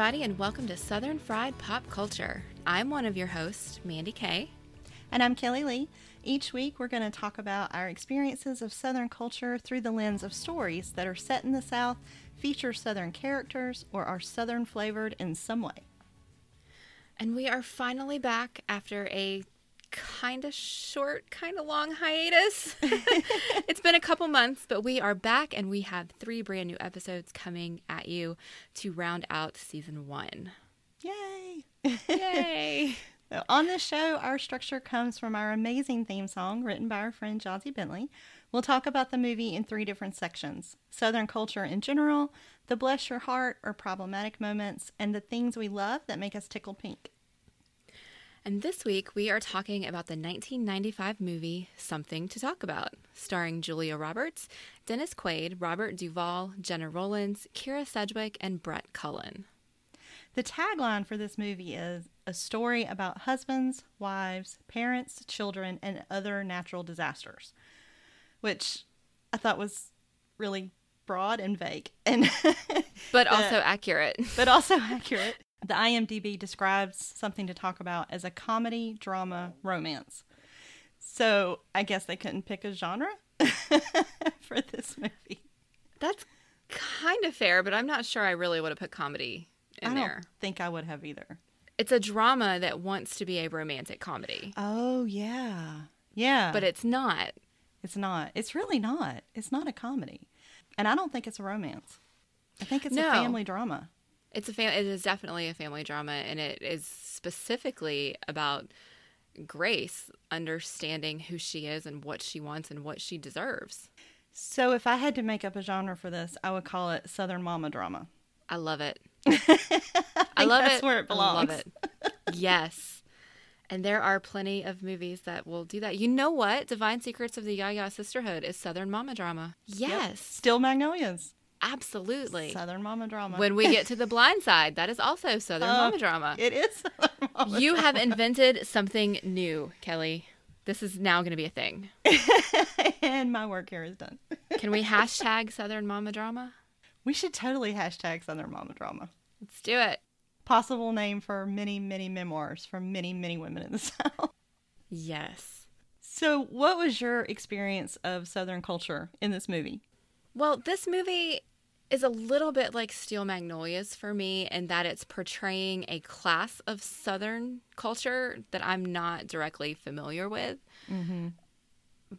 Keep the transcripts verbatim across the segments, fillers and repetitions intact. everybody, and welcome to Southern Fried Pop Culture. I'm one of your hosts, Mandy Kay. And I'm Kelly Lee. Each week, we're going to talk about our experiences of Southern culture through the lens of stories that are set in the South, feature Southern characters, or are Southern flavored in some way. And we are finally back after a kind of short, kind of long hiatus. It's been a couple months, but we are back, and we have three brand new episodes coming at you to round out season one. Yay! Yay! So on this show, our structure comes from our amazing theme song written by our friend Josie Bentley. We'll talk about the movie in three different sections: Southern culture in general, the bless your heart or problematic moments, and the things we love that make us tickle pink. And this week, we are talking about the nineteen ninety-five movie Something to Talk About, starring Julia Roberts, Dennis Quaid, Robert Duvall, Gena Rowlands, Kyra Sedgwick, and Brett Cullen. The tagline for this movie is a story about husbands, wives, parents, children, and other natural disasters, which I thought was really broad and vague. and But the, also accurate. But also accurate. The I M D B describes Something to Talk About as a comedy, drama, romance. So I guess they couldn't pick a genre for this movie. That's kind of fair, but I'm not sure I really would have put comedy in I there. I don't think I would have either. It's a drama that wants to be a romantic comedy. Oh, yeah. Yeah. But it's not. It's not. It's really not. It's not a comedy. And I don't think it's a romance. I think it's no. a family drama. It's a fam- It is definitely a family drama, and it is specifically about Grace understanding who she is and what she wants and what she deserves. So if I had to make up a genre for this, I would call it Southern Mama Drama. I love it. I, I love that's it. That's where it belongs. I love it. Yes. And there are plenty of movies that will do that. You know what? Divine Secrets of the Ya-Ya Sisterhood is Southern Mama Drama. Yes. Yep. Steel Magnolias. Absolutely. Southern Mama Drama. When we get to The Blind Side, that is also Southern uh, Mama Drama. It is Southern Mama You drama. Have invented something new, Kelly. This is now going to be a thing. And my work here is done. Can we hashtag Southern Mama Drama? We should totally hashtag Southern Mama Drama. Let's do it. Possible name for many, many memoirs from many, many women in the South. Yes. So what was your experience of Southern culture in this movie? Well, this movie is a little bit like Steel Magnolias for me in that it's portraying a class of Southern culture that I'm not directly familiar with, mm-hmm.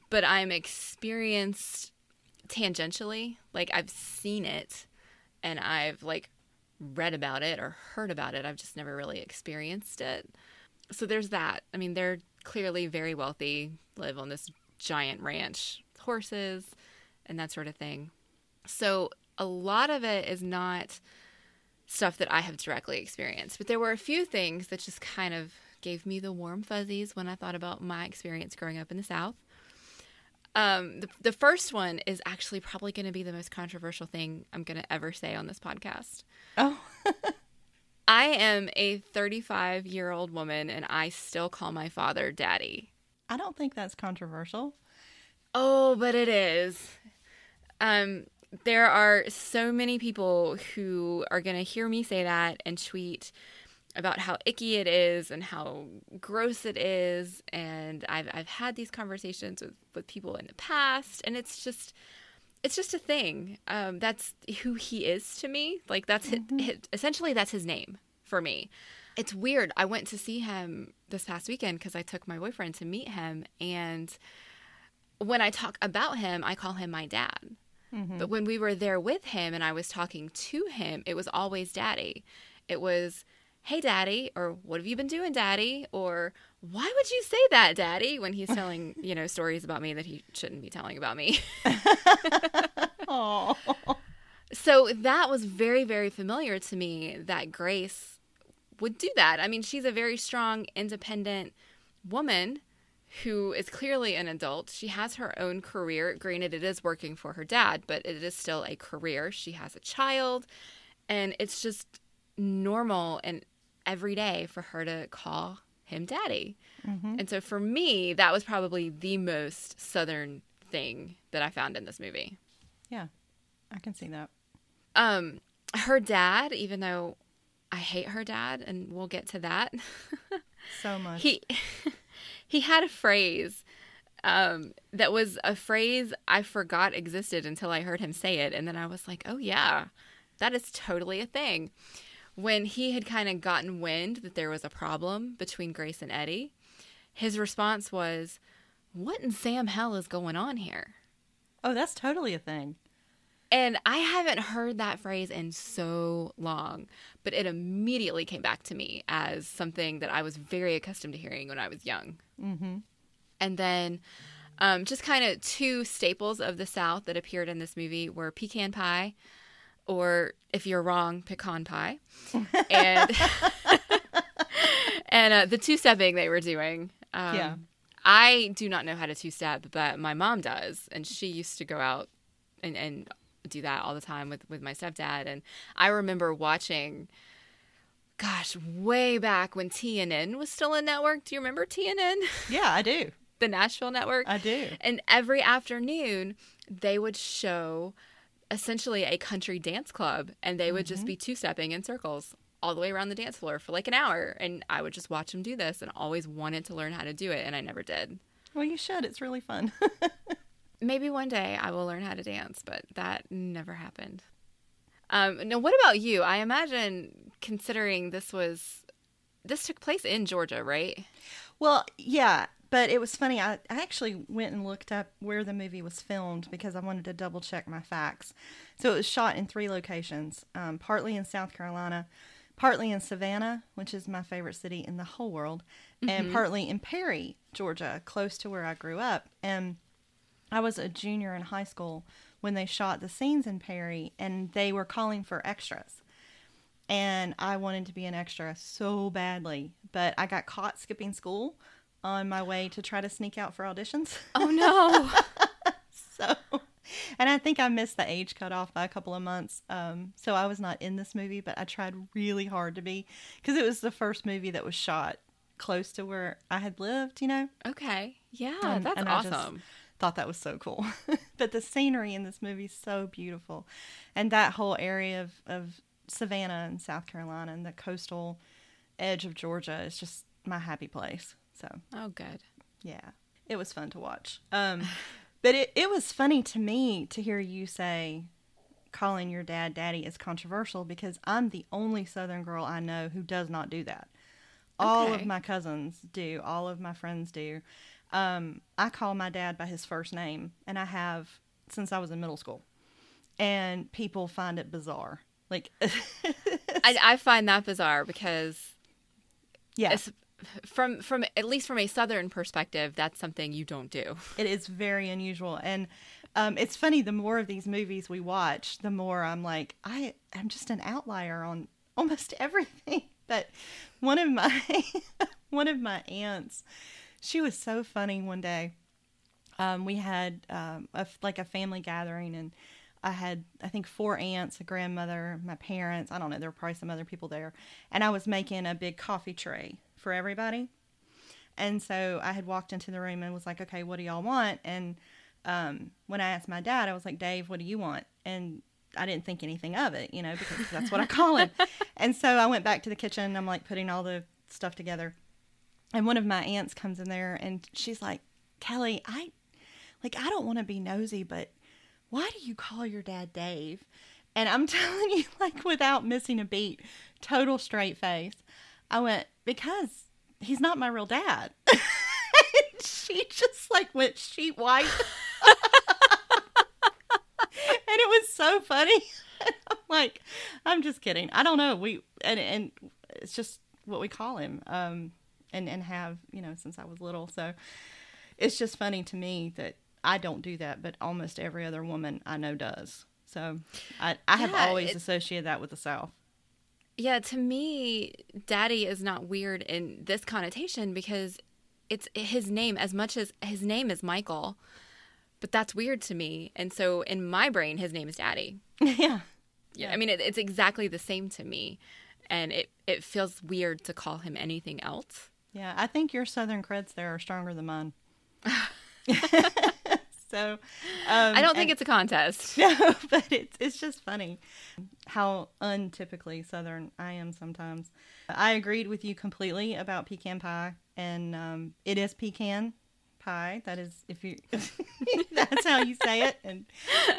but I'm experienced tangentially. Like, I've seen it, and I've, like, read about it or heard about it. I've just never really experienced it. So there's that. I mean, they're clearly very wealthy, live on this giant ranch, horses, and that sort of thing. So a lot of it is not stuff that I have directly experienced. But there were a few things that just kind of gave me the warm fuzzies when I thought about my experience growing up in the South. Um, the, the first one is actually probably going to be the most controversial thing I'm going to ever say on this podcast. Oh. I am a thirty-five-year-old woman, and I still call my father Daddy. I don't think that's controversial. Oh, but it is. Um, there are so many people who are going to hear me say that and tweet about how icky it is and how gross it is. And I've I've had these conversations with, with people in the past, and it's just it's just a thing. Um, that's who he is to me. Like, that's mm-hmm. his, his, essentially that's his name for me. It's weird. I went to see him this past weekend because I took my boyfriend to meet him, and when I talk about him, I call him my dad. Mm-hmm. But when we were there with him and I was talking to him, it was always Daddy. It was, hey, Daddy, or what have you been doing, Daddy? Or why would you say that, Daddy? When he's telling, you know, stories about me that he shouldn't be telling about me. Aww. So that was very, very familiar to me that Grace would do that. I mean, she's a very strong, independent woman who is clearly an adult. She has her own career. Granted, it is working for her dad, but it is still a career. She has a child, and it's just normal and everyday for her to call him Daddy. Mm-hmm. And so for me, that was probably the most Southern thing that I found in this movie. Yeah, I can see that. Um, her dad, even though I hate her dad, and we'll get to that. So much. He he had a phrase um, that was a phrase I forgot existed until I heard him say it, and then I was like, oh, yeah, that is totally a thing. When he had kind of gotten wind that there was a problem between Grace and Eddie, his response was, what in Sam hell is going on here? Oh, that's totally a thing. And I haven't heard that phrase in so long, but it immediately came back to me as something that I was very accustomed to hearing when I was young. Mm-hmm. And then um, just kind of two staples of the South that appeared in this movie were pecan pie, or if you're wrong, pecan pie. And and uh, the two-stepping they were doing. Um, yeah. I do not know how to two-step, but my mom does, and she used to go out and and do that all the time with, with my stepdad. And I remember watching, gosh, way back when T N N was still a network. Do you remember T N N? Yeah, I do. The Nashville network. I do. And every afternoon they would show essentially a country dance club, and they would mm-hmm. just be two-stepping in circles all the way around the dance floor for like an hour. And I would just watch them do this and always wanted to learn how to do it. And I never did. Well, you should. It's really fun. Maybe one day I will learn how to dance, but that never happened. Um, now, what about you? I imagine, considering this was, this took place in Georgia, right? Well, yeah, but it was funny. I, I actually went and looked up where the movie was filmed because I wanted to double check my facts. So it was shot in three locations, um, partly in South Carolina, partly in Savannah, which is my favorite city in the whole world, mm-hmm. and partly in Perry, Georgia, close to where I grew up. And I was a junior in high school when they shot the scenes in Perry, and they were calling for extras. And I wanted to be an extra so badly, but I got caught skipping school on my way to try to sneak out for auditions. Oh, no. So, and I think I missed the age cutoff by a couple of months. Um, so I was not in this movie, but I tried really hard to be, because it was the first movie that was shot close to where I had lived, you know? Okay. Yeah, um, that's awesome. Just, thought that was so cool. But the scenery in this movie is so beautiful, and that whole area of, of Savannah and South Carolina and the coastal edge of Georgia is just my happy place. So oh good yeah it was fun to watch. Um but it, it was funny to me to hear you say calling your dad daddy is controversial, because I'm the only Southern girl I know who does not do that. Okay. All of my cousins do, all of my friends do. Um, I call my dad by his first name, and I have since I was in middle school, and people find it bizarre. Like, I, I find that bizarre because, yeah, it's from from at least from a Southern perspective, that's something you don't do. It is very unusual, and um, it's funny. The more of these movies we watch, the more I'm like, I am just an outlier on almost everything. But one of my one of my aunts, she was so funny one day. Um, we had um, a, like a family gathering, and I had, I think, four aunts, a grandmother, my parents. I don't know. There were probably some other people there. And I was making a big coffee tray for everybody. And so I had walked into the room and was like, okay, what do y'all want? And um, when I asked my dad, I was like, Dave, what do you want? And I didn't think anything of it, you know, because that's what I call him. And so I went back to the kitchen, and I'm like putting all the stuff together. And one of my aunts comes in there, and she's like, Kelly, I like, I don't want to be nosy, but why do you call your dad Dave? And I'm telling you, like, without missing a beat, total straight face, I went, because he's not my real dad. And she just like went sheet white. And it was so funny. And I'm like, I'm just kidding. I don't know. We, and, and it's just what we call him. Um, And, and have, you know, since I was little. So it's just funny to me that I don't do that, but almost every other woman I know does. So I, I yeah, have always it, associated that with the South. Yeah, to me, daddy is not weird in this connotation, because it's his name, as much as his name is Michael, but that's weird to me. And so in my brain, his name is daddy. Yeah. Yeah. I mean, it, it's exactly the same to me. And it, it feels weird to call him anything else. Yeah, I think your Southern creds there are stronger than mine. So um, I don't think and, it's a contest. No, but it's it's just funny how untypically Southern I am sometimes. I agreed with you completely about pecan pie, and um, it is pecan pie. That is if you that's how you say it, and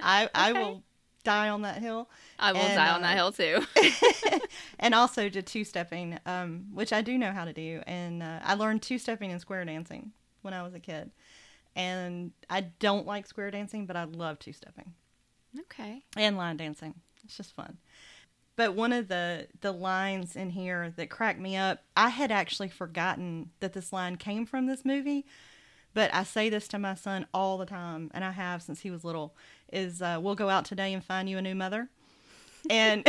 I okay. I will die on that hill. I will and, die on uh, that hill too. And also to two-stepping, um, which I do know how to do, and uh, I learned two-stepping and square dancing when I was a kid. And I don't like square dancing, but I love two-stepping. Okay. And line dancing. It's just fun. But one of the, the lines in here that cracked me up, I had actually forgotten that this line came from this movie, but I say this to my son all the time, and I have since he was little, is uh, we'll go out today and find you a new mother. And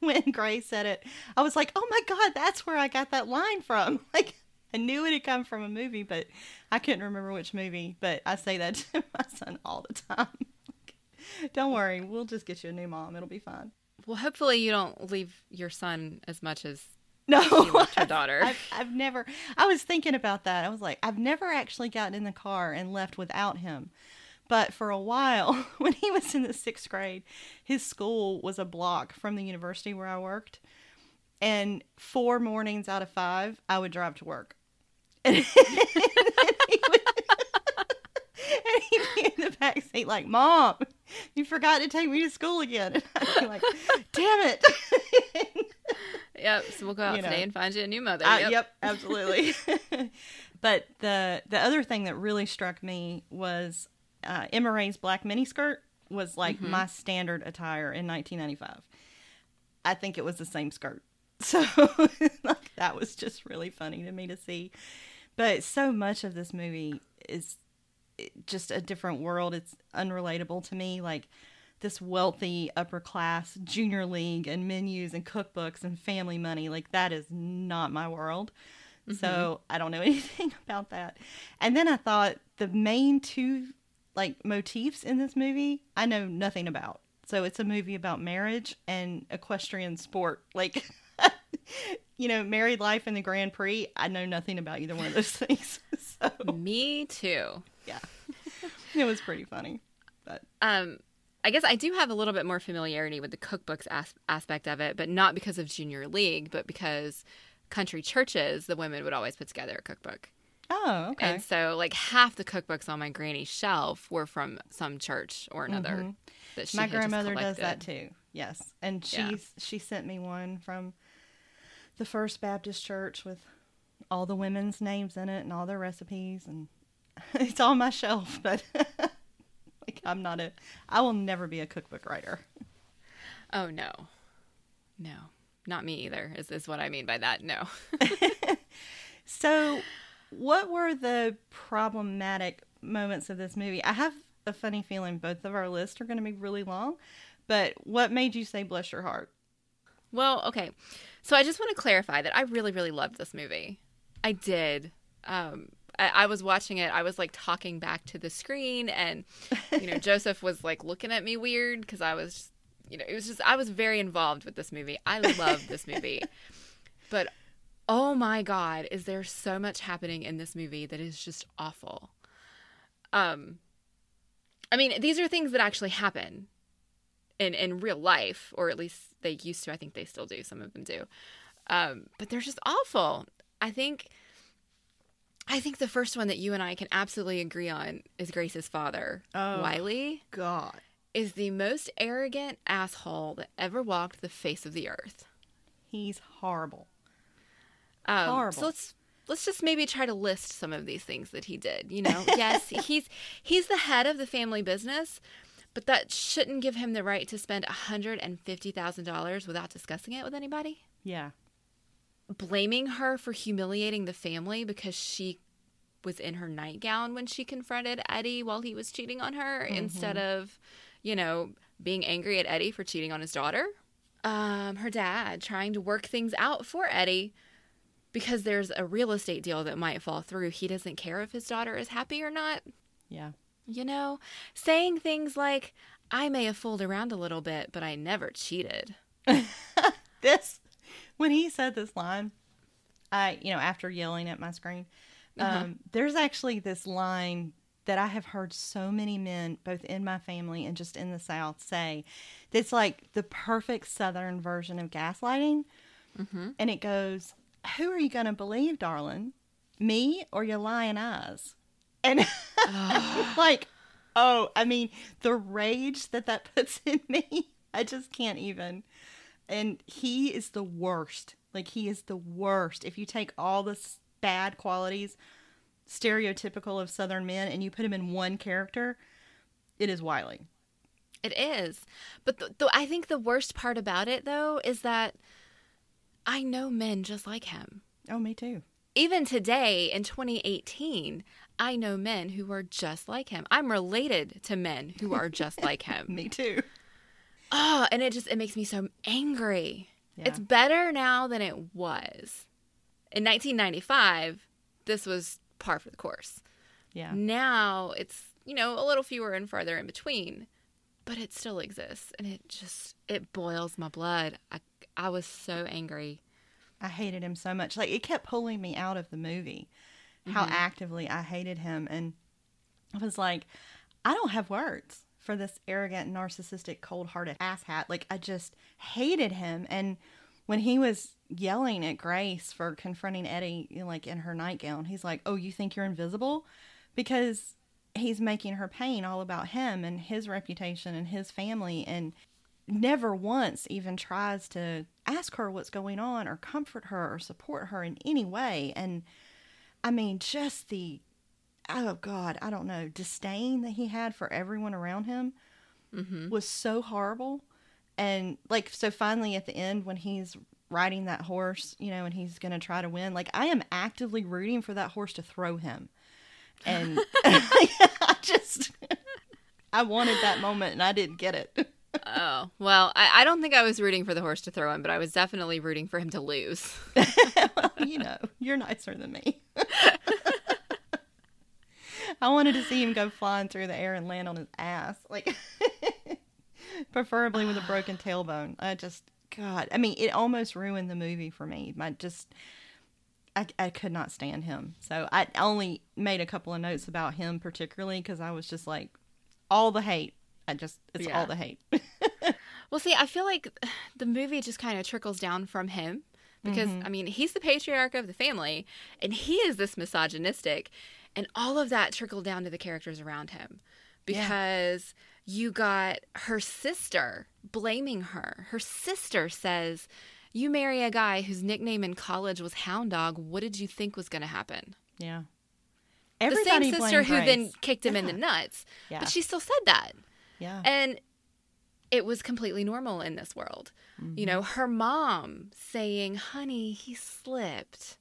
when Gray said it, I was like, oh my God, that's where I got that line from. Like, I knew it had come from a movie, but I couldn't remember which movie. But I say that to my son all the time. Like, don't worry. We'll just get you a new mom. It'll be fine. Well, hopefully you don't leave your son as much as no, you left your daughter. I've, I've, I've never. I was thinking about that. I was like, I've never actually gotten in the car and left without him. But for a while, when he was in the sixth grade, his school was a block from the university where I worked. And four mornings out of five, I would drive to work. And he would, and he'd be in the backseat like, Mom, you forgot to take me to school again. And I'd be like, damn it. Yep, so we'll go out you today know. and find you a new mother. Yep, I, yep absolutely. But the the other thing that really struck me was uh, Emma Rae's black miniskirt was like mm-hmm. my standard attire in nineteen ninety-five. I think it was the same skirt. So like, that was just really funny to me to see. But so much of this movie is just a different world. It's unrelatable to me. Like this wealthy upper class junior league and menus and cookbooks and family money. Like that is not my world. Mm-hmm. So I don't know anything about that. And then I thought the main two like motifs in this movie, I know nothing about. So it's a movie about marriage and equestrian sport. Like, you know, married life and the Grand Prix. I know nothing about either one of those things. So. Me too. Yeah. It was pretty funny. But um, I guess I do have a little bit more familiarity with the cookbooks as- aspect of it, but not because of Junior League, but because country churches, the women would always put together a cookbook. Oh, okay. And so, like, half the cookbooks on my granny's shelf were from some church or another. Mm-hmm. That she my grandmother does that, too. Yes. And she's, yeah. she sent me one from the First Baptist Church with all the women's names in it and all their recipes. And it's on my shelf, but like, I'm not a – I will never be a cookbook writer. Oh, no. No. Not me either is, is what I mean by that. No. So – what were the problematic moments of this movie? I have a funny feeling both of our lists are going to be really long, but what made you say bless your heart? Well, okay. So I just want to clarify that I really, really loved this movie. I did. Um, I, I was watching it. I was like talking back to the screen and, you know, Joseph was like looking at me weird because I was, just, you know, it was just, I was very involved with this movie. I loved this movie. But oh my God, is there so much happening in this movie that is just awful? Um, I mean, these are things that actually happen in, in real life, or at least they used to. I think they still do. Some of them do. Um, but they're just awful. I think I think the first one that you and I can absolutely agree on is Grace's father, oh, Wiley. God. Is the most arrogant asshole that ever walked the face of the earth. He's horrible. Um, Horrible. So let's let's just maybe try to list some of these things that he did. You know, yes, he's he's the head of the family business, but that shouldn't give him the right to spend one hundred fifty thousand dollars without discussing it with anybody. Yeah. Blaming her for humiliating the family because she was in her nightgown when she confronted Eddie while he was cheating on her, mm-hmm. instead of, you know, being angry at Eddie for cheating on his daughter. Um, her dad trying to work things out for Eddie. Because there's a real estate deal that might fall through. He doesn't care if his daughter is happy or not. Yeah. You know, saying things like, I may have fooled around a little bit, but I never cheated. This, when he said this line, I, you know, after yelling at my screen, um, uh-huh. there's actually this line that I have heard so many men, both in my family and just in the South, say that's like the perfect Southern version of gaslighting. Mm-hmm. And it goes, who are you going to believe, darling? Me or your lying eyes? And oh. like, oh, I mean, the rage that that puts in me, I just can't even. And he is the worst. Like, he is the worst. If you take all the bad qualities stereotypical of Southern men and you put him in one character, it is Wiley. It is. But th- th- I think the worst part about it, though, is that I know men just like him. Oh, me too. Even today, in twenty eighteen, I know men who are just like him. I'm related to men who are just like him. Me too. Oh, and it just, it makes me so angry. Yeah. It's better now than it was. In nineteen ninety-five, this was par for the course. Yeah. Now it's, you know, a little fewer and farther in between, but it still exists. And it just, it boils my blood. I, I was so angry. I hated him so much. Like, it kept pulling me out of the movie, how mm-hmm. actively I hated him. And I was like, I don't have words for this arrogant, narcissistic, cold-hearted asshat. Like, I just hated him. And when he was yelling at Grace for confronting Eddie, you know, like in her nightgown, he's like, oh, you think you're invisible? Because he's making her pain all about him and his reputation and his family, and never once even tries to ask her what's going on or comfort her or support her in any way. And I mean, just the, oh God, I don't know, disdain that he had for everyone around him mm-hmm. was so horrible. And like, so finally at the end when he's riding that horse, you know, and he's going to try to win, like, I am actively rooting for that horse to throw him. And I just, I wanted that moment and I didn't get it. Oh, well, I, I don't think I was rooting for the horse to throw him, but I was definitely rooting for him to lose. Well, you know, you're nicer than me. I wanted to see him go flying through the air and land on his ass. Like, preferably with a broken tailbone. I just, God, I mean, it almost ruined the movie for me. My just, I, I could not stand him. So I only made a couple of notes about him particularly because I was just like, all the hate. I just, it's yeah. all the hate. Well, see, I feel like the movie just kind of trickles down from him because, mm-hmm. I mean, he's the patriarch of the family and he is this misogynistic, and all of that trickled down to the characters around him because yeah. you got her sister blaming her. Her sister says, you marry a guy whose nickname in college was Hound Dog. What did you think was going to happen? Yeah. Everybody the same sister who Grace. Then kicked him yeah. in the nuts. Yeah. But she still said that. Yeah. And it was completely normal in this world. Mm-hmm. You know, her mom saying, honey, he slipped.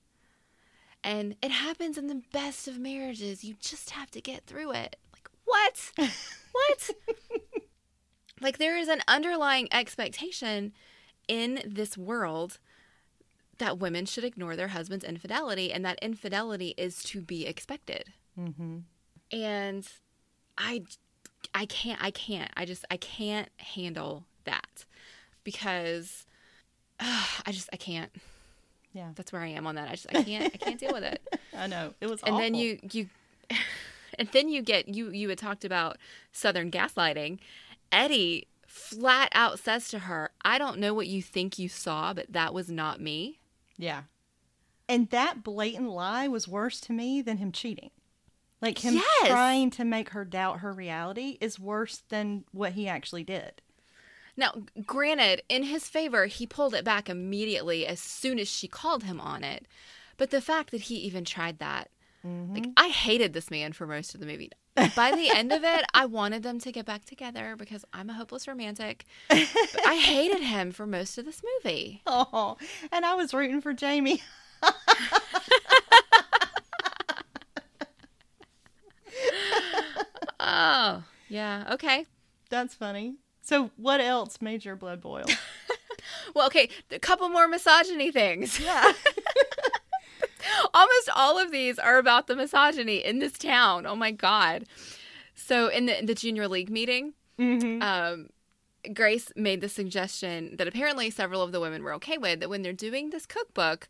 And it happens in the best of marriages. You just have to get through it. Like, what? What? Like, there is an underlying expectation in this world that women should ignore their husband's infidelity, and that infidelity is to be expected. Mm-hmm. And I... I can't, I can't, I just, I can't handle that because uh, I just, I can't. Yeah. That's where I am on that. I just, I can't, I can't deal with it. I know. It was and awful. And then you, you, and then you get, you, you had talked about Southern gaslighting. Eddie flat out says to her, I don't know what you think you saw, but that was not me. Yeah. And that blatant lie was worse to me than him cheating. Like, him yes. trying to make her doubt her reality is worse than what he actually did. Now, granted, in his favor, he pulled it back immediately as soon as she called him on it. But the fact that he even tried that, mm-hmm. like, I hated this man for most of the movie. By the end of it, I wanted them to get back together because I'm a hopeless romantic. But I hated him for most of this movie. Oh, and I was rooting for Jamie. Oh, yeah. Okay. That's funny. So what else made your blood boil? Well, okay, a couple more misogyny things. Yeah. Almost all of these are about the misogyny in this town. Oh, my God. So in the, in the Junior League meeting, mm-hmm. um, Grace made the suggestion that apparently several of the women were okay with, that when they're doing this cookbook,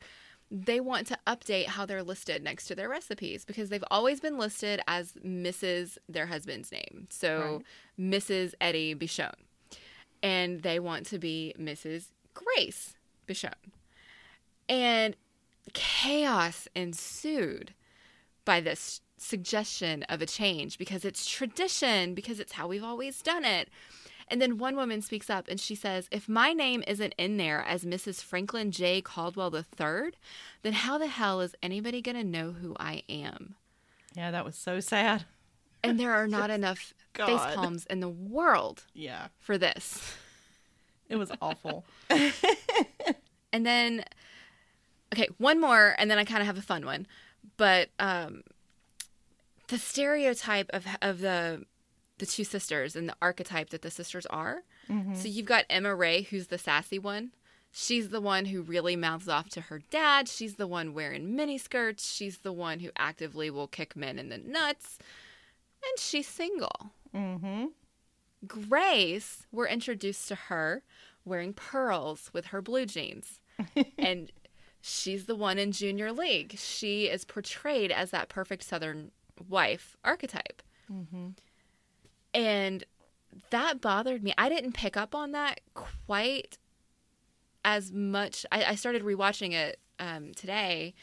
they want to update how they're listed next to their recipes, because they've always been listed as Missus their husband's name. So right. Missus Eddie Bichon. And they want to be Missus Grace Bichon. And chaos ensued by this suggestion of a change, because it's tradition, because it's how we've always done it. And then one woman speaks up and she says, if my name isn't in there as Missus Franklin J. Caldwell the third, then how the hell is anybody going to know who I am? Yeah, that was so sad. And there are not enough God. face palms in the world yeah. for this. It was awful. And then, okay, one more, and then I kind of have a fun one. But um, the stereotype of of the... the two sisters and the archetype that the sisters are. Mm-hmm. So you've got Emma Rae, who's the sassy one. She's the one who really mouths off to her dad. She's the one wearing miniskirts. She's the one who actively will kick men in the nuts. And she's single. Mm-hmm. Grace, we're introduced to her wearing pearls with her blue jeans. And she's the one in Junior League. She is portrayed as that perfect Southern wife archetype. Mm-hmm. And that bothered me. I didn't pick up on that quite as much. I, I started rewatching it um, today,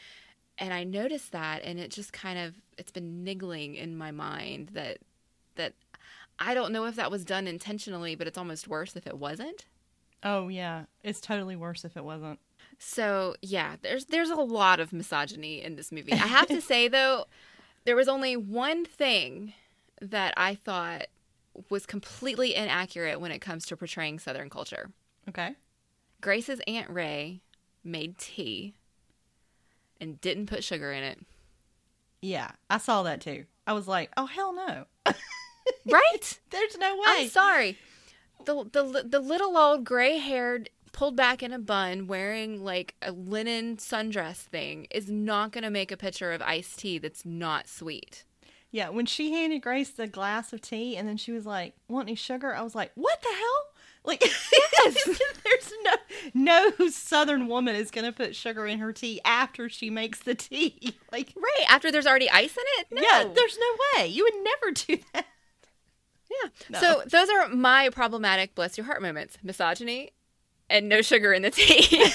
and I noticed that, and it just kind of, it's been niggling in my mind that that I don't know if that was done intentionally, but it's almost worse if it wasn't. Oh, yeah. It's totally worse if it wasn't. So, yeah, there's there's a lot of misogyny in this movie. I have to say, though, there was only one thing that I thought was completely inaccurate when it comes to portraying Southern culture. Okay. Grace's Aunt Rae made tea and didn't put sugar in it. Yeah, I saw that too. I was like, oh, hell no. Right? There's no way. I'm sorry. The, the, the little old gray-haired, pulled back in a bun, wearing like a linen sundress thing is not going to make a pitcher of iced tea that's not sweet. Yeah, when she handed Grace the glass of tea and then she was like, want any sugar? I was like, what the hell? Like, yes. There's no no Southern woman is going to put sugar in her tea after she makes the tea. Like, right, after there's already ice in it? No. Yeah, there's no way. You would never do that. Yeah. No. So those are my problematic bless your heart moments. Misogyny and no sugar in the tea.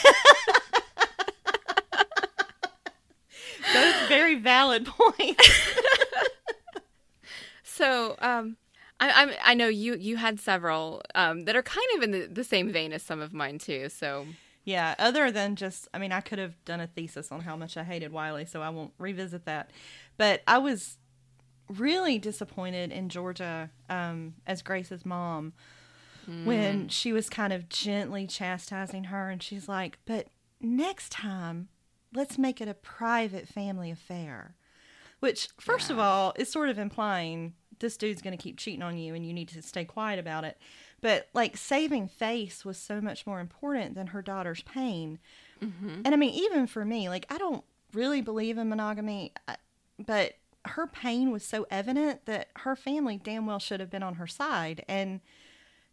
Those very valid points. So um, I, I'm, I know you, you had several um, that are kind of in the, the same vein as some of mine, too. So yeah, other than just, I mean, I could have done a thesis on how much I hated Wiley, so I won't revisit that. But I was really disappointed in Georgia um, as Grace's mom mm. when she was kind of gently chastising her. And she's like, but next time, let's make it a private family affair. Which, first yeah. of all, is sort of implying this dude's going to keep cheating on you and you need to stay quiet about it. But, like, saving face was so much more important than her daughter's pain. Mm-hmm. And, I mean, even for me, like, I don't really believe in monogamy, but her pain was so evident that her family damn well should have been on her side. And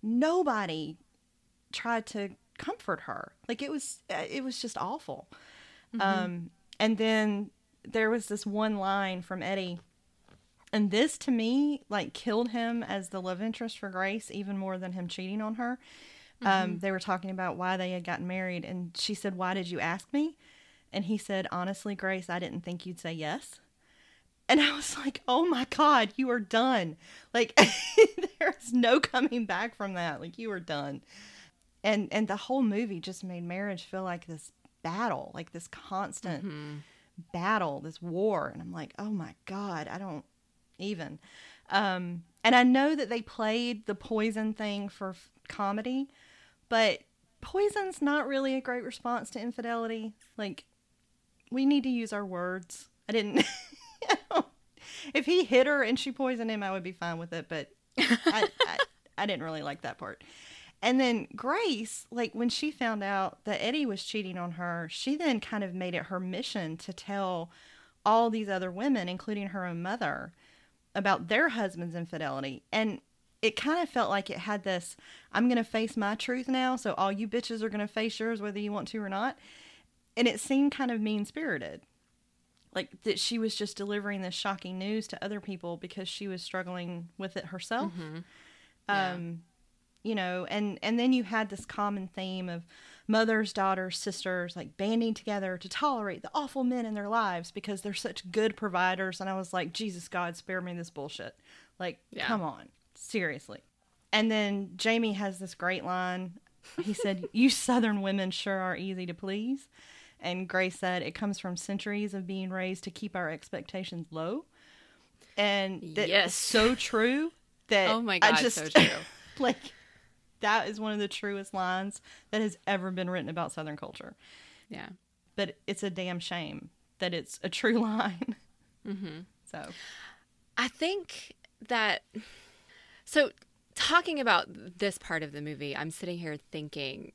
nobody tried to comfort her. Like, it was, it was just awful. Mm-hmm. Um, and then... there was this one line from Eddie, and this to me like killed him as the love interest for Grace even more than him cheating on her. Mm-hmm. Um, they were talking about why they had gotten married, and she said, why did you ask me? And he said, honestly, Grace, I didn't think you'd say yes. And I was like, oh my God, you are done. Like there's no coming back from that. Like you are done. And, and the whole movie just made marriage feel like this battle, like this constant mm-hmm. battle, this war. And I'm like, oh my God, I don't even. Um, and I know that they played the poison thing for f- comedy, but poison's not really a great response to infidelity. Like, we need to use our words. I didn't. You know, if he hit her and she poisoned him, I would be fine with it, but I, I, I didn't really like that part. And then Grace, like when she found out that Eddie was cheating on her, she then kind of made it her mission to tell all these other women, including her own mother, about their husband's infidelity. And it kind of felt like it had this, I'm going to face my truth now, so all you bitches are going to face yours whether you want to or not. And it seemed kind of mean-spirited. Like, that she was just delivering this shocking news to other people because she was struggling with it herself. Mm-hmm. Yeah. Um, you know, and, and then you had this common theme of mothers, daughters, sisters, like, banding together to tolerate the awful men in their lives because they're such good providers. And I was like, Jesus, God, spare me this bullshit. Like, yeah. Come on. Seriously. And then Jamie has this great line. He said, "You Southern women sure are easy to please." And Grace said, "It comes from centuries of being raised to keep our expectations low." And that's yes. so true. That oh my God, I just, so true. Like, that is one of the truest lines that has ever been written about Southern culture. Yeah. But it's a damn shame that it's a true line. Mm-hmm. So. I think that... So, talking about this part of the movie, I'm sitting here thinking...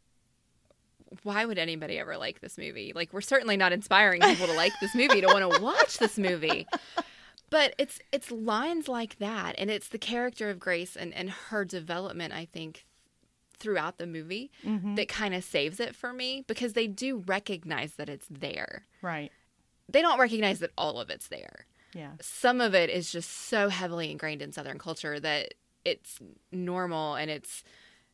Why would anybody ever like this movie? Like, we're certainly not inspiring people to like this movie, to want to watch this movie. But it's it's lines like that, and it's the character of Grace and, and her development, I think, throughout the movie mm-hmm. that kind of saves it for me, because they do recognize that it's there. Right. They don't recognize that all of it's there. Yeah. Some of it is just so heavily ingrained in Southern culture that it's normal, and it's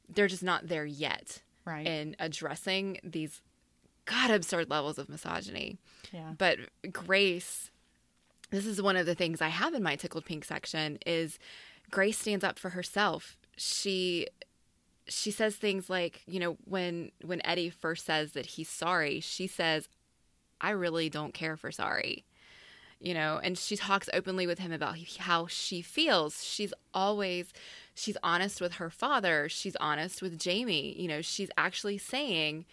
they're just not there yet. Right. In addressing these god absurd levels of misogyny. Yeah. But Grace, this is one of the things I have in my Tickled Pink section, is Grace stands up for herself. She she says things like, you know, when when Eddie first says that he's sorry, she says, "I really don't care for sorry." You know, and she talks openly with him about how she feels. She's always, she's honest with her father. She's honest with Jamie. You know, she's actually saying,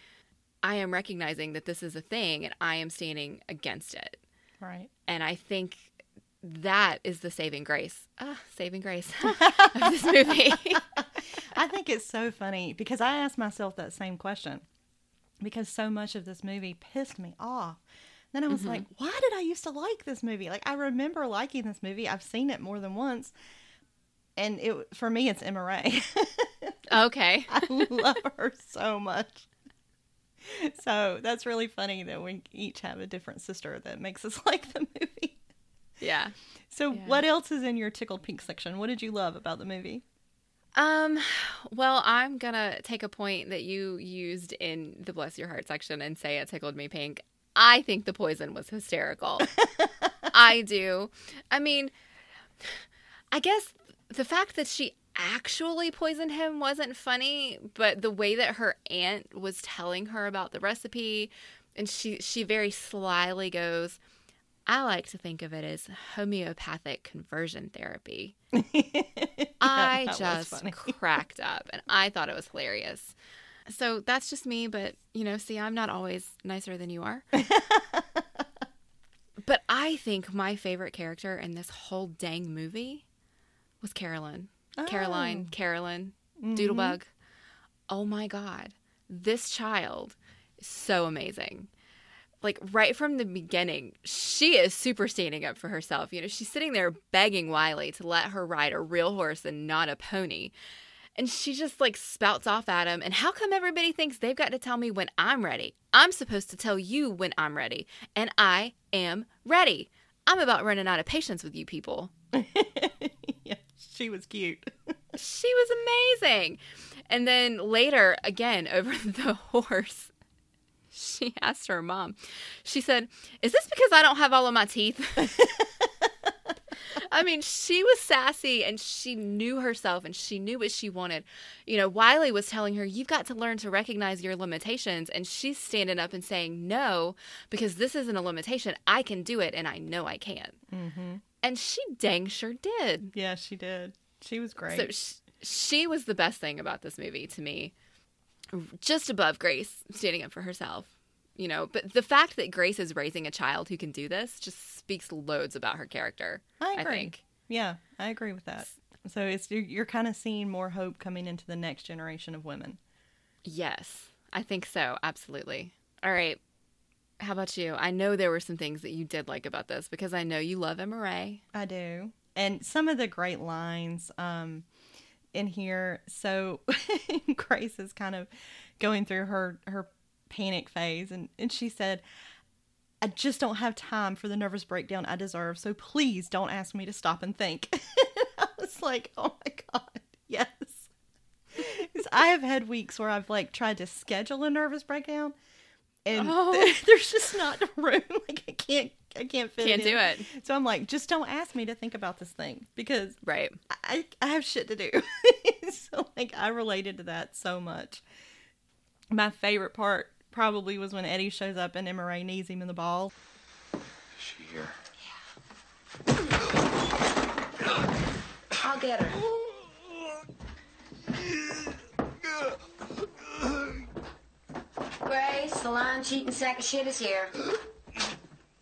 I am recognizing that this is a thing and I am standing against it. Right. And I think that is the saving grace. Ah, saving grace of this movie. I think it's so funny because I asked myself that same question because so much of this movie pissed me off. Then I was mm-hmm. like, why did I used to like this movie? Like, I remember liking this movie. I've seen it more than once. And it for me, it's Emma Rae. Okay. I love her so much. So that's really funny that we each have a different sister that makes us like the movie. Yeah. So yeah. What else is in your Tickled Pink section? What did you love about the movie? Um, well, I'm going to take a point that you used in the Bless Your Heart section and say it tickled me pink. I think the poison was hysterical. I do. I mean, I guess the fact that she actually poisoned him wasn't funny, but the way that her aunt was telling her about the recipe, and she, she very slyly goes, I like to think of it as homeopathic conversion therapy. yeah, I just cracked up, and I thought it was hilarious. So that's just me, but, you know, see, I'm not always nicer than you are. But I think my favorite character in this whole dang movie was Carolyn. Oh. Caroline, Carolyn, mm-hmm. Doodlebug. Oh, my God. This child is so amazing. Like, right from the beginning, she is super standing up for herself. You know, she's sitting there begging Wiley to let her ride a real horse and not a pony. And she just, like, spouts off at him. And how come everybody thinks they've got to tell me when I'm ready? I'm supposed to tell you when I'm ready. And I am ready. I'm about running out of patience with you people. Yeah, she was cute. She was amazing. And then later, again, over the horse, she asked her mom. She said, is this because I don't have all of my teeth? I mean, she was sassy, and she knew herself, and she knew what she wanted. You know, Wiley was telling her, you've got to learn to recognize your limitations, and she's standing up and saying, no, because this isn't a limitation. I can do it, and I know I can. Mm-hmm. And she dang sure did. Yeah, she did. She was great. So she, she was the best thing about this movie to me, just above Grace standing up for herself. You know, but the fact that Grace is raising a child who can do this just speaks loads about her character. I agree. I think. Yeah, I agree with that. So it's you're, you're kind of seeing more hope coming into the next generation of women. Yes, I think so. Absolutely. All right. How about you? I know there were some things that you did like about this because I know you love Emma Rae. I do. And some of the great lines um, in here. So Grace is kind of going through her her panic phase. And, and she said, I just don't have time for the nervous breakdown I deserve. So please don't ask me to stop and think. And I was like, oh my God, yes. I have had weeks where I've like tried to schedule a nervous breakdown and oh. th- there's just not room. Like I can't, I can't fit can't it in. Can't do it. So I'm like, just don't ask me to think about this thing because right. I, I have shit to do. So like I related to that so much. My favorite part probably was when Eddie shows up and Emma Rae knees him in the ball. Is she here? Yeah. I'll get her. Grace, the lying, cheating sack of shit is here.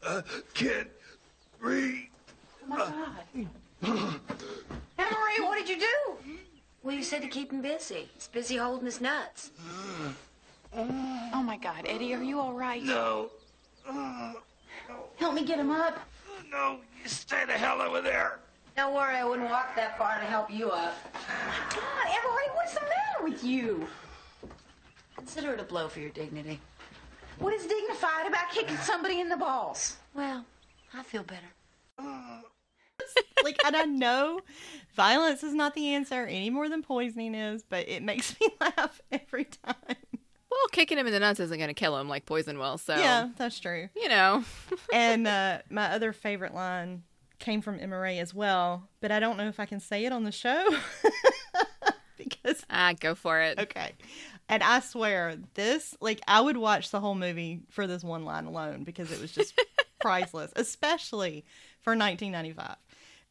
I can't breathe. Oh my God. Emma Rae, what did you do? Well, you said to keep him busy. He's busy holding his nuts. Oh my God, Eddie, are you all right? No. Help me get him up. No, you stay the hell over there. Don't worry, I wouldn't walk that far to help you up. Oh my God, Emma Rae, what's the matter with you? Consider it a blow for your dignity. What is dignified about kicking somebody in the balls? Well, I feel better. Like, and I know violence is not the answer any more than poisoning is, but it makes me laugh every time. Well, kicking him in the nuts isn't going to kill him like poison will, so. Yeah, that's true. You know. And uh, my other favorite line came from Emma Rae as well, but I don't know if I can say it on the show. Because ah, go for it. Okay. And I swear, this, like, I would watch the whole movie for this one line alone because it was just priceless, especially for nineteen ninety-five.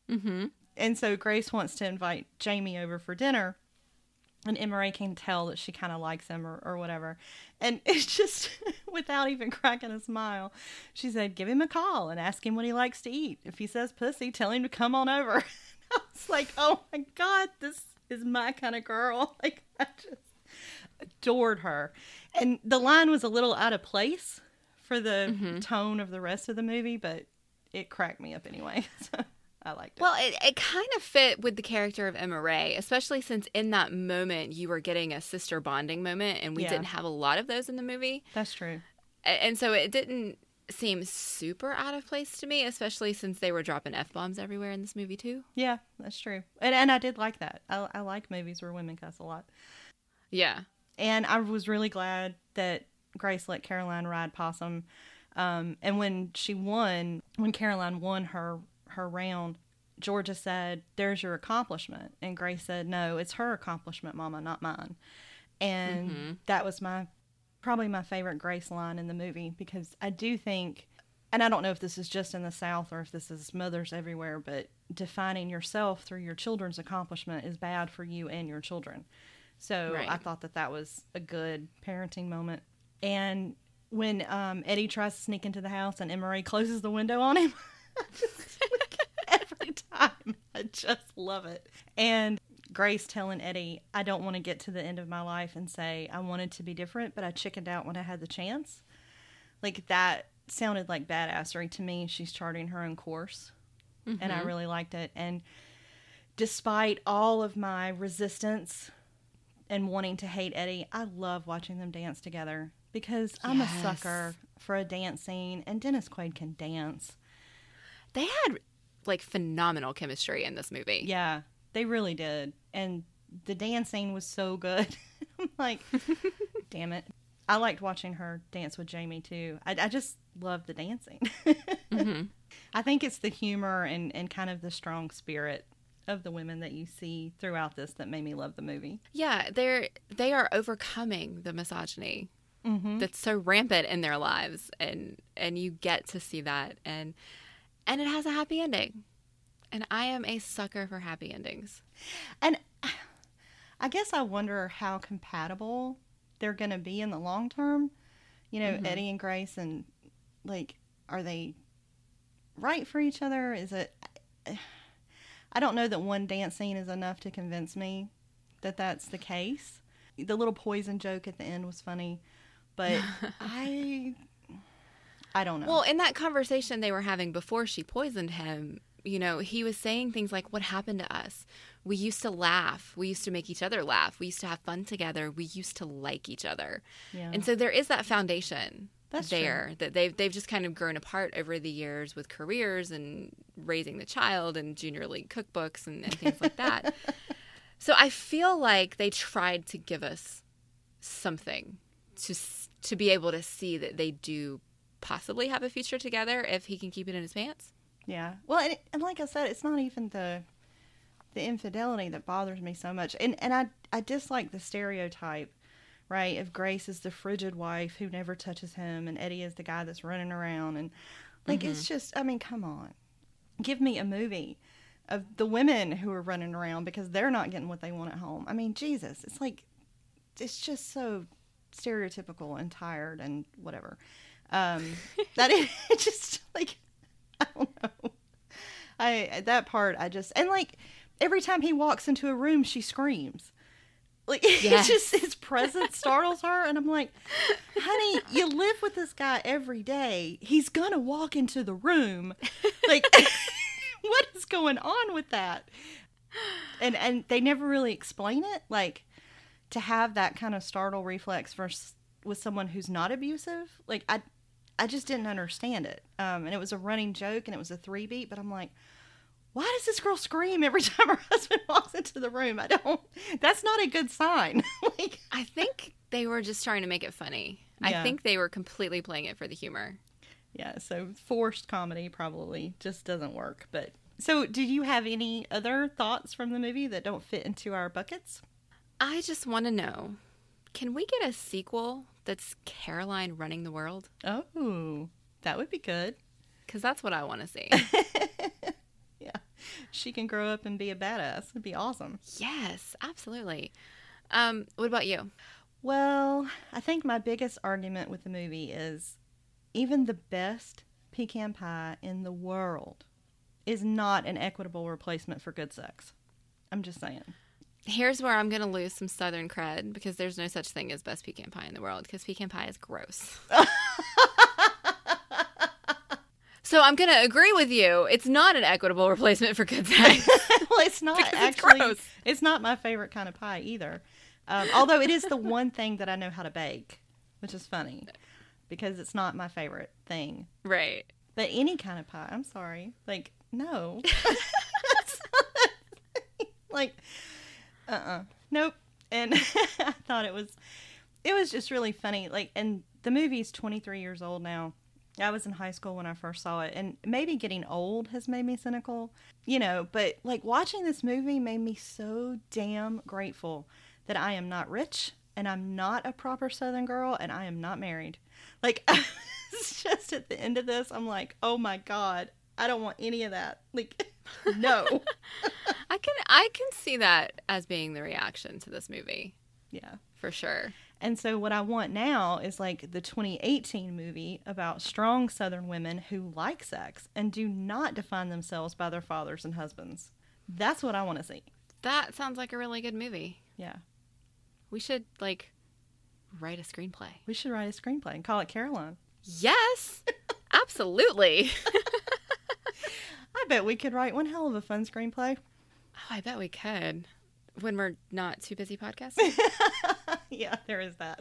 Mm-hmm. And so Grace wants to invite Jamie over for dinner, and Emma Rae can tell that she kind of likes him or, or whatever. And it's just, without even cracking a smile, she said, give him a call and ask him what he likes to eat. If he says pussy, tell him to come on over. And I was like, oh my God, this is my kind of girl. Like, I just adored her. And the line was a little out of place for the mm-hmm. tone of the rest of the movie, but it cracked me up anyway. So I liked it. Well, it, it kind of fit with the character of Emma Rae, especially since in that moment you were getting a sister bonding moment, and we yeah. didn't have a lot of those in the movie. That's true. And so it didn't seem super out of place to me, especially since they were dropping F-bombs everywhere in this movie too. Yeah, that's true. And and I did like that. I, I like movies where women cuss a lot. Yeah. And I was really glad that Grace let Caroline ride possum. Um, and when she won, when Caroline won her, her round, Georgia said, there's your accomplishment. And Grace said, no, it's her accomplishment, Mama, not mine. And mm-hmm. that was my probably my favorite Grace line in the movie, because I do think, and I don't know if this is just in the South or if this is mothers everywhere, but defining yourself through your children's accomplishment is bad for you and your children. So right. I thought that that was a good parenting moment. And when um, Eddie tries to sneak into the house and Emma Rae closes the window on him, just, like, every time, I just love it. And Grace telling Eddie, I don't want to get to the end of my life and say I wanted to be different, but I chickened out when I had the chance. Like, that sounded like badassery to me. She's charting her own course, mm-hmm. and I really liked it. And despite all of my resistance and wanting to hate Eddie, I love watching them dance together because I'm yes. a sucker for a dance scene, and Dennis Quaid can dance. They had, like, phenomenal chemistry in this movie. Yeah, they really did. And the dance scene was so good. I'm like, damn it. I liked watching her dance with Jamie, too. I, I just love the dancing. mm-hmm. I think it's the humor and, and kind of the strong spirit of the women that you see throughout this that made me love the movie. Yeah, they're they are overcoming the misogyny mm-hmm. that's so rampant in their lives, and and you get to see that, and and it has a happy ending, and I am a sucker for happy endings. And I guess I wonder how compatible they're going to be in the long term. You know, mm-hmm. Eddie and Grace, and like, are they right for each other? Is it? I don't know that one dance scene is enough to convince me that that's the case. The little poison joke at the end was funny, but I I don't know. Well, in that conversation they were having before she poisoned him, you know, he was saying things like, what happened to us? We used to laugh. We used to make each other laugh. We used to have fun together. We used to like each other. Yeah. And so there is that foundation That's there true. that they've, they've just kind of grown apart over the years with careers and raising the child and junior league cookbooks and, and things like that. So I feel like they tried to give us something to to be able to see that they do possibly have a future together if he can keep it in his pants. Yeah. Well, and, and like I said, it's not even the the infidelity that bothers me so much. And and I, I dislike the stereotype, right, if Grace is the frigid wife who never touches him and Eddie is the guy that's running around. And, like, mm-hmm. it's just, I mean, come on. Give me a movie of the women who are running around because they're not getting what they want at home. I mean, Jesus, it's like, it's just so stereotypical and tired and whatever. Um, that it, it just, like, I don't know. I, that part, I just, and like, every time he walks into a room, she screams. Like, yes. It's just, his presence startles her. And I'm like, honey, you live with this guy every day. He's going to walk into the room. Like, what is going on with that? And and they never really explain it. Like, to have that kind of startle reflex versus with someone who's not abusive, like I, I just didn't understand it. Um, and it was a running joke, and it was a three beat. But I'm like, why does this girl scream every time her husband walks into the room? I don't. That's not a good sign. Like, I think they were just trying to make it funny. Yeah. I think they were completely playing it for the humor. Yeah, so forced comedy probably just doesn't work. But so did you have any other thoughts from the movie that don't fit into our buckets? I just want to know, can we get a sequel that's Caroline running the world? Oh, that would be good. Because that's what I want to see. Yeah. She can grow up and be a badass. It'd be awesome. Yes, absolutely. Um, what about you? Well, I think my biggest argument with the movie is even the best pecan pie in the world is not an equitable replacement for good sex. I'm just saying. Here's where I'm going to lose some Southern cred because there's no such thing as best pecan pie in the world because pecan pie is gross. So I'm going to agree with you. It's not an equitable replacement for good sex. Well, it's not actually. It's gross. It's not my favorite kind of pie either. Um, although it is the one thing that I know how to bake, which is funny because it's not my favorite thing. Right. But any kind of pie, I'm sorry. Like, no. Like... Uh-uh. Nope. And I thought it was, it was just really funny. Like, and the movie's twenty-three years old now. I was in high school when I first saw it. And maybe getting old has made me cynical, you know, but like watching this movie made me so damn grateful that I am not rich and I'm not a proper Southern girl and I am not married. Like, it's just at the end of this, I'm like, oh my God, I don't want any of that. Like, no. I can I can see that as being the reaction to this movie. Yeah, for sure. And so what I want now is like the twenty eighteen movie about strong Southern women who like sex and do not define themselves by their fathers and husbands. That's what I want to see. That sounds like a really good movie. Yeah. We should like write a screenplay. We should write a screenplay and call it Caroline. Yes. Absolutely. I bet we could write one hell of a fun screenplay. Oh, I bet we could. When we're not too busy podcasting. Yeah, there is that.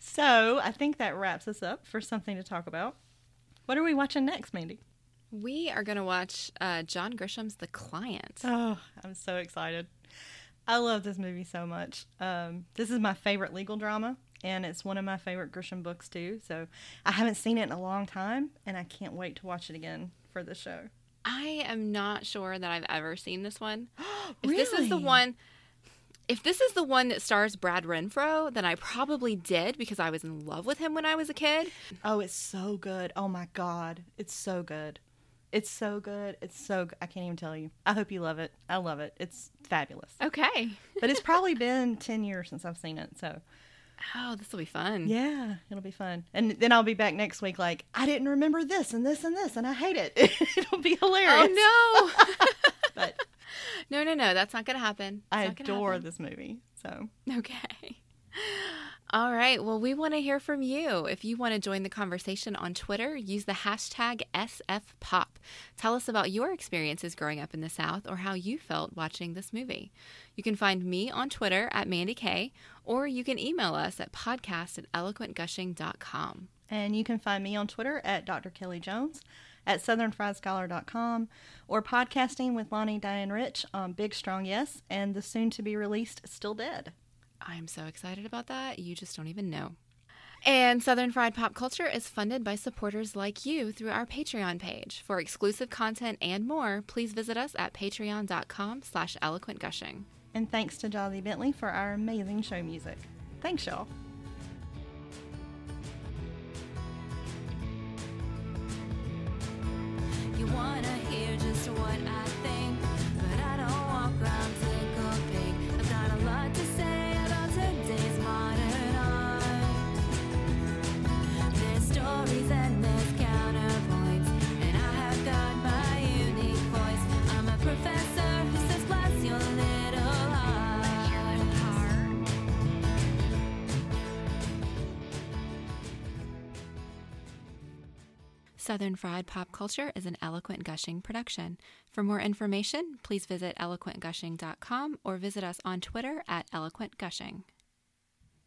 So I think that wraps us up for Something to Talk About. What are we watching next, Mandy? We are going to watch uh, John Grisham's The Client. Oh, I'm so excited. I love this movie so much. Um, this is my favorite legal drama. And it's one of my favorite Grisham books, too. So I haven't seen it in a long time, and I can't wait to watch it again for the show. I am not sure that I've ever seen this one. If really? This is the one, if this is the one that stars Brad Renfro, then I probably did because I was in love with him when I was a kid. Oh, it's so good. Oh, my God. It's so good. It's so good. It's so good. I can't even tell you. I hope you love it. I love it. It's fabulous. Okay. But it's probably been ten years since I've seen it, so... Oh, this will be fun. Yeah, it'll be fun. And then I'll be back next week like, I didn't remember this and this and this, and I hate it. It'll be hilarious. Oh, no. But No, no, no. That's not going to happen. It's I adore happen. this movie. So Okay. All right. Well, we want to hear from you. If you want to join the conversation on Twitter, use the hashtag S F Pop. Tell us about your experiences growing up in the South or how you felt watching this movie. You can find me on Twitter at Mandy Kay, or you can email us at podcast at eloquent gushing dot com. And you can find me on Twitter at Doctor Kelly Jones, at southern fried scholar dot com, or podcasting with Lonnie Diane Rich on Big Strong Yes and the soon-to-be-released Still Dead. I'm so excited about that. You just don't even know. And Southern Fried Pop Culture is funded by supporters like you through our Patreon page. For exclusive content and more, please visit us at patreon.com slash eloquentgushing. And thanks to Josie Bentley for our amazing show music. Thanks, y'all. You want to hear just what I think, but I don't walk around tickle pink. I've got a lot to say about today's modern art. There's stories and there's counterpoints, and I have got my unique voice. I'm a professor who says, bless your little heart. Southern Fried Pop Culture is an Eloquent Gushing production. For more information, please visit eloquent gushing dot com or visit us on Twitter at Eloquent Gushing.